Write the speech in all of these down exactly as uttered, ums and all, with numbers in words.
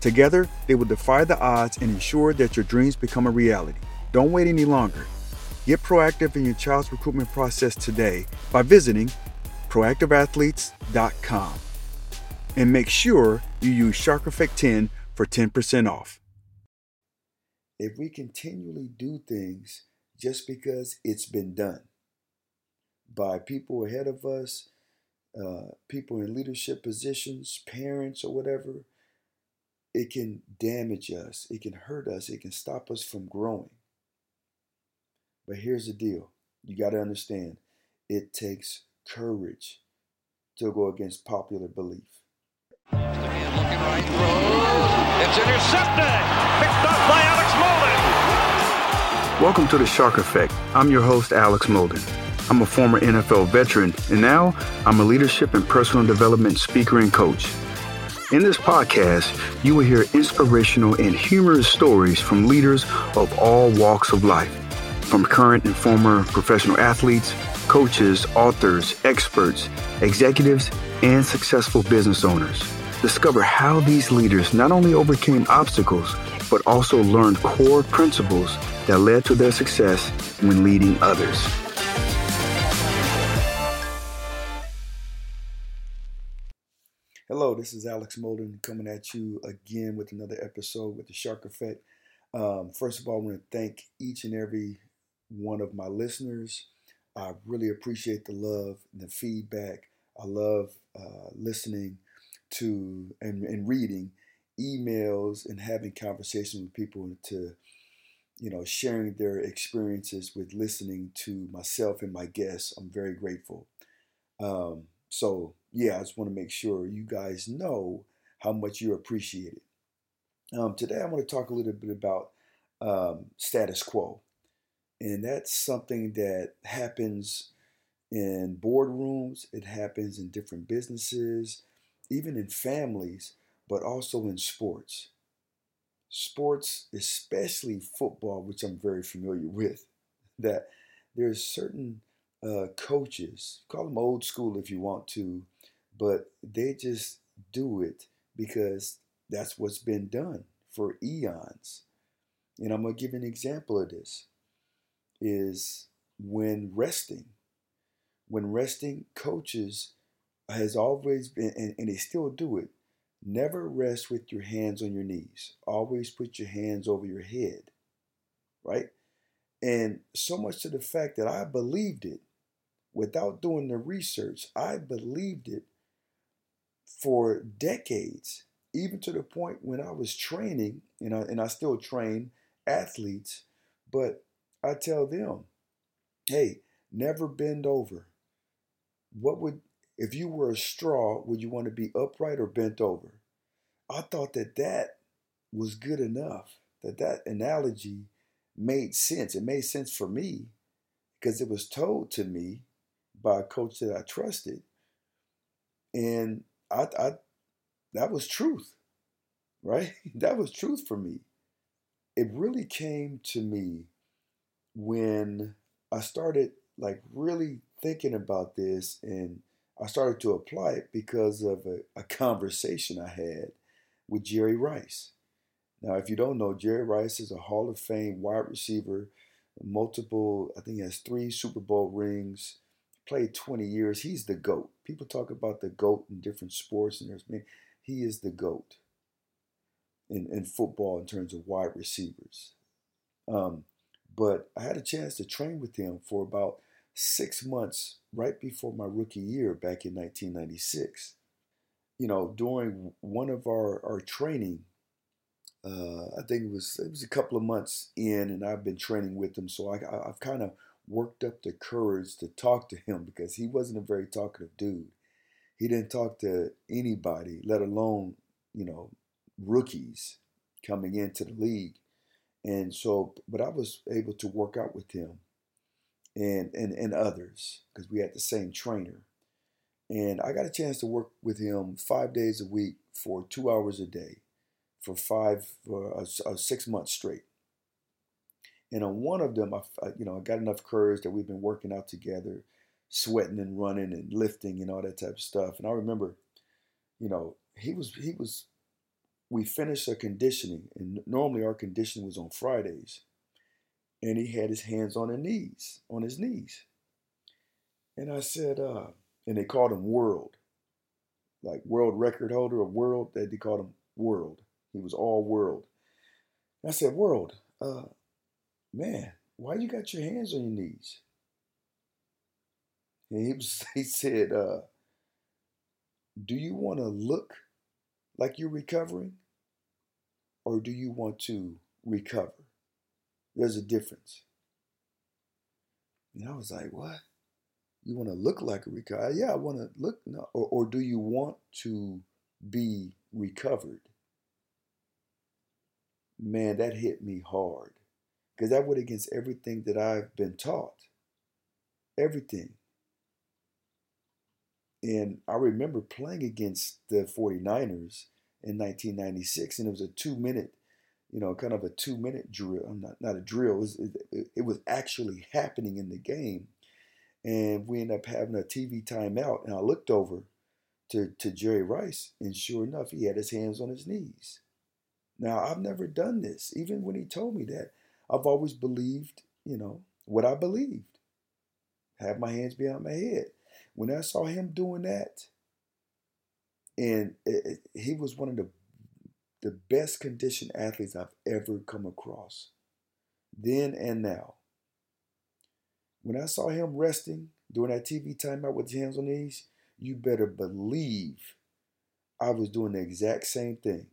Together, they will defy the odds and ensure that your dreams become a reality. Don't wait any longer. Get proactive in your child's recruitment process today by visiting proactive athletes dot com. And make sure you use Shark Effect ten for ten percent off. If we continually do things just because it's been done by people ahead of us, uh, people in leadership positions, parents or whatever, it can damage us. It can hurt us. It can stop us from growing. But here's the deal. You got to understand, it takes courage to go against popular belief. Looking right through. It's intercepted. Picked up by Alex Molden. Welcome to the Shark Effect. I'm your host, Alex Molden. I'm a former N F L veteran, and now I'm a leadership and personal development speaker and coach. In this podcast, you will hear inspirational and humorous stories from leaders of all walks of life, from current and former professional athletes, coaches, authors, experts, executives, and successful business owners. Discover how these leaders not only overcame obstacles, but also learned core principles that led to their success when leading others. Hello, this is Alex Molden coming at you again with another episode with the Shark Effect. Um, first of all, I want to thank each and every one of my listeners. I really appreciate the love and the feedback. I love uh, listening to and, and reading emails and having conversations with people to, you know, sharing their experiences with listening to myself and my guests. I'm very grateful. Um, so. Yeah, I just want to make sure you guys know how much you appreciate it. Um, today, I want to talk a little bit about um, status quo. And that's something that happens in boardrooms. It happens in different businesses, even in families, but also in sports. Sports, especially football, which I'm very familiar with, that there's certain uh, coaches, call them old school if you want to, but they just do it because that's what's been done for eons. And I'm going to give an example of this is when resting. When resting, coaches has always been, and, and they still do it, never rest with your hands on your knees. Always put your hands over your head, right? And so much to the fact that I believed it without doing the research. I believed it for decades, even to the point when I was training, and I, and I still train athletes, but I tell them, hey, never bend over. What would, if you were a straw, would you want to be upright or bent over? I thought that that was good enough, that that analogy made sense. It made sense for me because it was told to me by a coach that I trusted. And I, I, that was truth, right? That was truth for me. It really came to me when I started like really thinking about this, and I started to apply it because of a, a conversation I had with Jerry Rice. Now, if you don't know, Jerry Rice is a Hall of Fame wide receiver, multiple, I think he has three Super Bowl rings, played twenty years. He's the GOAT. People talk about the GOAT in different sports, and there's many. He is the GOAT in, in football in terms of wide receivers. Um, but I had a chance to train with him for about six months right before my rookie year back in nineteen ninety-six. You know, during one of our, our training, Uh, I think it was it was a couple of months in, and I've been training with him, so I, I, I've kind of worked up the courage to talk to him because he wasn't a very talkative dude. He didn't talk to anybody, let alone, you know, rookies coming into the league. And so, but I was able to work out with him and and, and others because we had the same trainer. And I got a chance to work with him five days a week for two hours a day. For five, for a, a six months straight, and on one of them, I, you know, I got enough courage that we've been working out together, sweating and running and lifting and all that type of stuff. And I remember, you know, he was he was, we finished our conditioning, and normally our conditioning was on Fridays, and he had his hands on his knees, on his knees, and I said, uh, and they called him World, like world record holder of world, that they called him World. He was all world. I said, World, uh, man, why you got your hands on your knees? And he was, he said, uh, do you want to look like you're recovering, or do you want to recover? There's a difference. And I was like, what? You want to look like a recover? Yeah, I want to look. No, or, or do you want to be recovered? Man, that hit me hard because that went against everything that I've been taught, everything. And I remember playing against the forty-niners in nineteen ninety-six, and it was a two-minute, you know, kind of a two-minute drill. Not, not a drill. It was, it, it was actually happening in the game. And we ended up having a T V timeout, and I looked over to, to Jerry Rice, and sure enough, he had his hands on his knees. Now, I've never done this. Even when he told me that, I've always believed, you know, what I believed. Have my hands behind my head. When I saw him doing that, and it, it, he was one of the, the best conditioned athletes I've ever come across, then and now. When I saw him resting during that T V timeout with his hands on his knees, you better believe I was doing the exact same thing.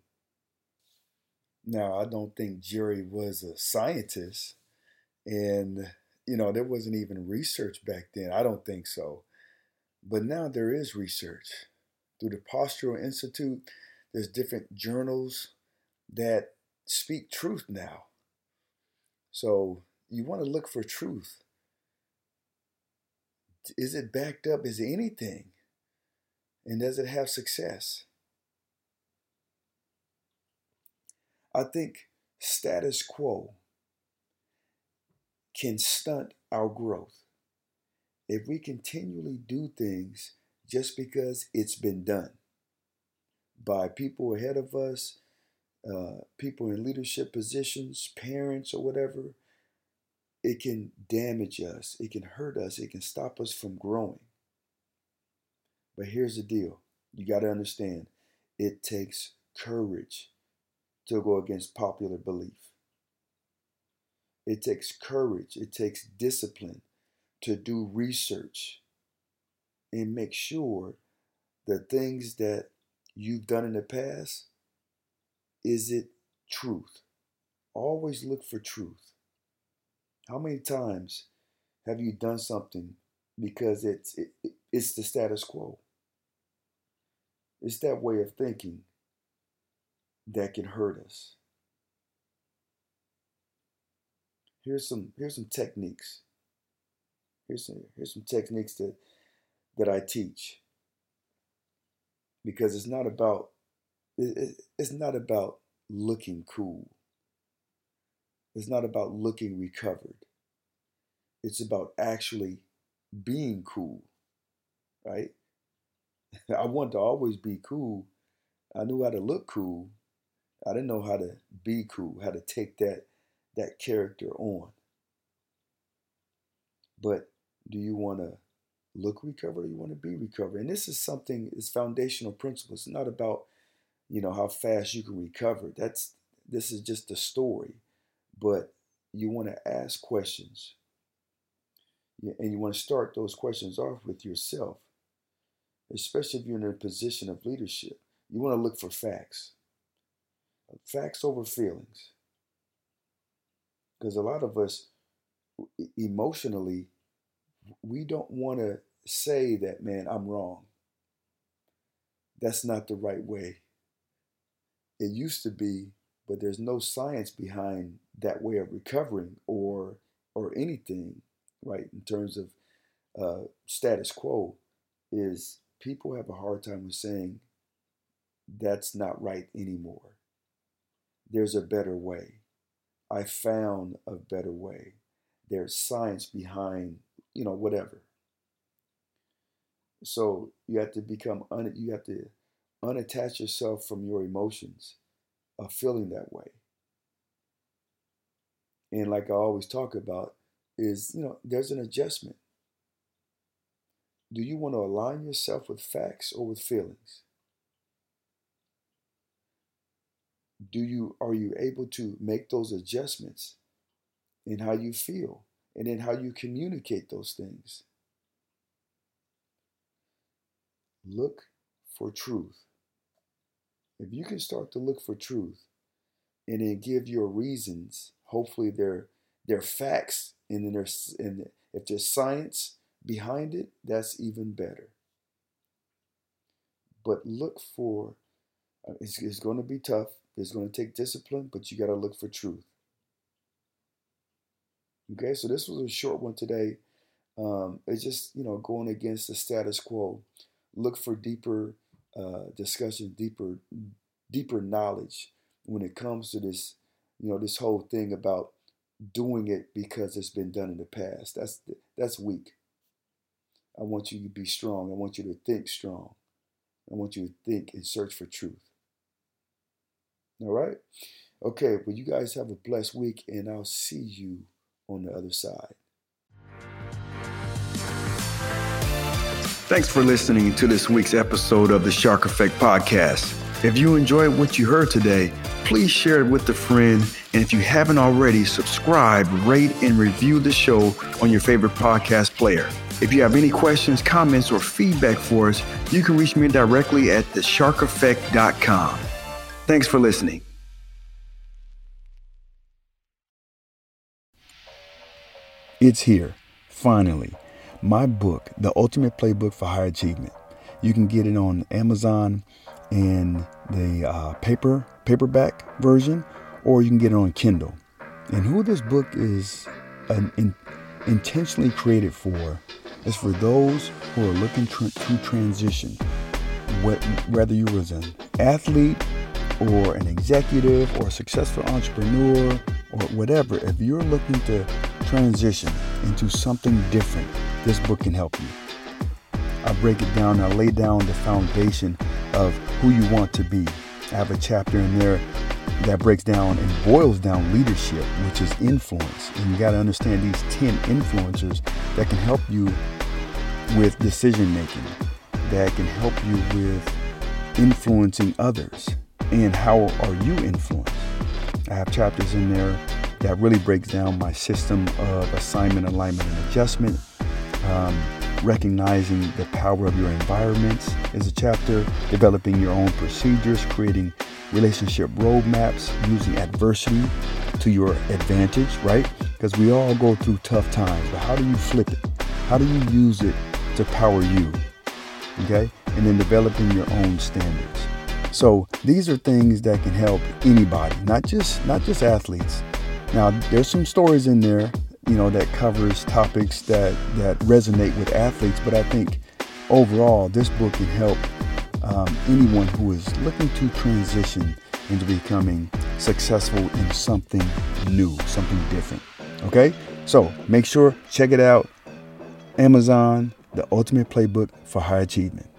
Now, I don't think Jerry was a scientist, and, you know, there wasn't even research back then. I don't think so. But now there is research. Through the Postural Institute, there's different journals that speak truth now. So you want to look for truth. Is it backed up? Is it anything? And does it have success? I think status quo can stunt our growth if we continually do things just because it's been done by people ahead of us, uh, people in leadership positions, parents or whatever. It can damage us. It can hurt us. It can stop us from growing. But here's the deal. You got to understand, it takes courage to go against popular belief. It takes courage, it takes discipline to do research and make sure the things that you've done in the past, is it truth? Always look for truth. How many times have you done something because it's it, it's the status quo? It's that way of thinking that can hurt us. Here's some here's some techniques. Here's some here's some techniques that that I teach. Because it's not about it, it's not about looking cool. It's not about looking recovered. It's about actually being cool, right? I wanted to always be cool. I knew how to look cool. I didn't know how to be cool, how to take that that character on. But do you want to look recovered or you want to be recovered? And this is something, it's foundational principle. It's not about, you know, how fast you can recover. That's this is just a story. But you want to ask questions. And you want to start those questions off with yourself, especially if you're in a position of leadership. You want to look for facts. Facts over feelings. Because a lot of us, emotionally, we don't want to say that, man, I'm wrong. That's not the right way. It used to be, but there's no science behind that way of recovering or or anything, right, in terms of uh, status quo, is people have a hard time with saying that's not right anymore. There's a better way. I found a better way. There's science behind, you know, whatever. So you have to become, un- you have to unattach yourself from your emotions of feeling that way. And like I always talk about is, you know, there's an adjustment. Do you want to align yourself with facts or with feelings? Do you are you able to make those adjustments in how you feel and in how you communicate those things? Look for truth. If you can start to look for truth and then give your reasons, hopefully they're they're facts, and then there's and if there's science behind it, that's even better. But look for it's, it's going to be tough. It's going to take discipline, but you got to look for truth. Okay, so this was a short one today. Um, it's just, you know, going against the status quo. Look for deeper uh, discussion, deeper, deeper knowledge when it comes to this, you know, this whole thing about doing it because it's been done in the past. That's that's weak. I want you to be strong. I want you to think strong. I want you to think and search for truth. All right? Okay, well, you guys have a blessed week, and I'll see you on the other side. Thanks for listening to this week's episode of the Shark Effect Podcast. If you enjoyed what you heard today, please share it with a friend. And if you haven't already, subscribe, rate, and review the show on your favorite podcast player. If you have any questions, comments, or feedback for us, you can reach me directly at the shark effect dot com. Thanks for listening. It's here, finally. My book, The Ultimate Playbook for High Achievement. You can get it on Amazon in the uh, paper paperback version, or you can get it on Kindle. And who this book is an in, intentionally created for is for those who are looking tr- to transition, what, whether you was an athlete, or an executive, or a successful entrepreneur, or whatever. If you're looking to transition into something different, this book can help you. I break it down. I lay down the foundation of who you want to be. I have a chapter in there that breaks down and boils down leadership, which is influence. And you got to understand these ten influencers that can help you with decision making, that can help you with influencing others. And how are you influenced? I have chapters in there that really breaks down my system of assignment, alignment, and adjustment. Um, recognizing the power of your environments is a chapter. Developing your own procedures, creating relationship roadmaps, using adversity to your advantage, right? Because we all go through tough times, but how do you flip it? How do you use it to power you? Okay? And then developing your own standards. So these are things that can help anybody, not just not just athletes. Now, there's some stories in there, you know, that covers topics that, that resonate with athletes. But I think overall, this book can help um, anyone who is looking to transition into becoming successful in something new, something different. OK, so make sure check it out. Amazon, The Ultimate Playbook for High Achievement.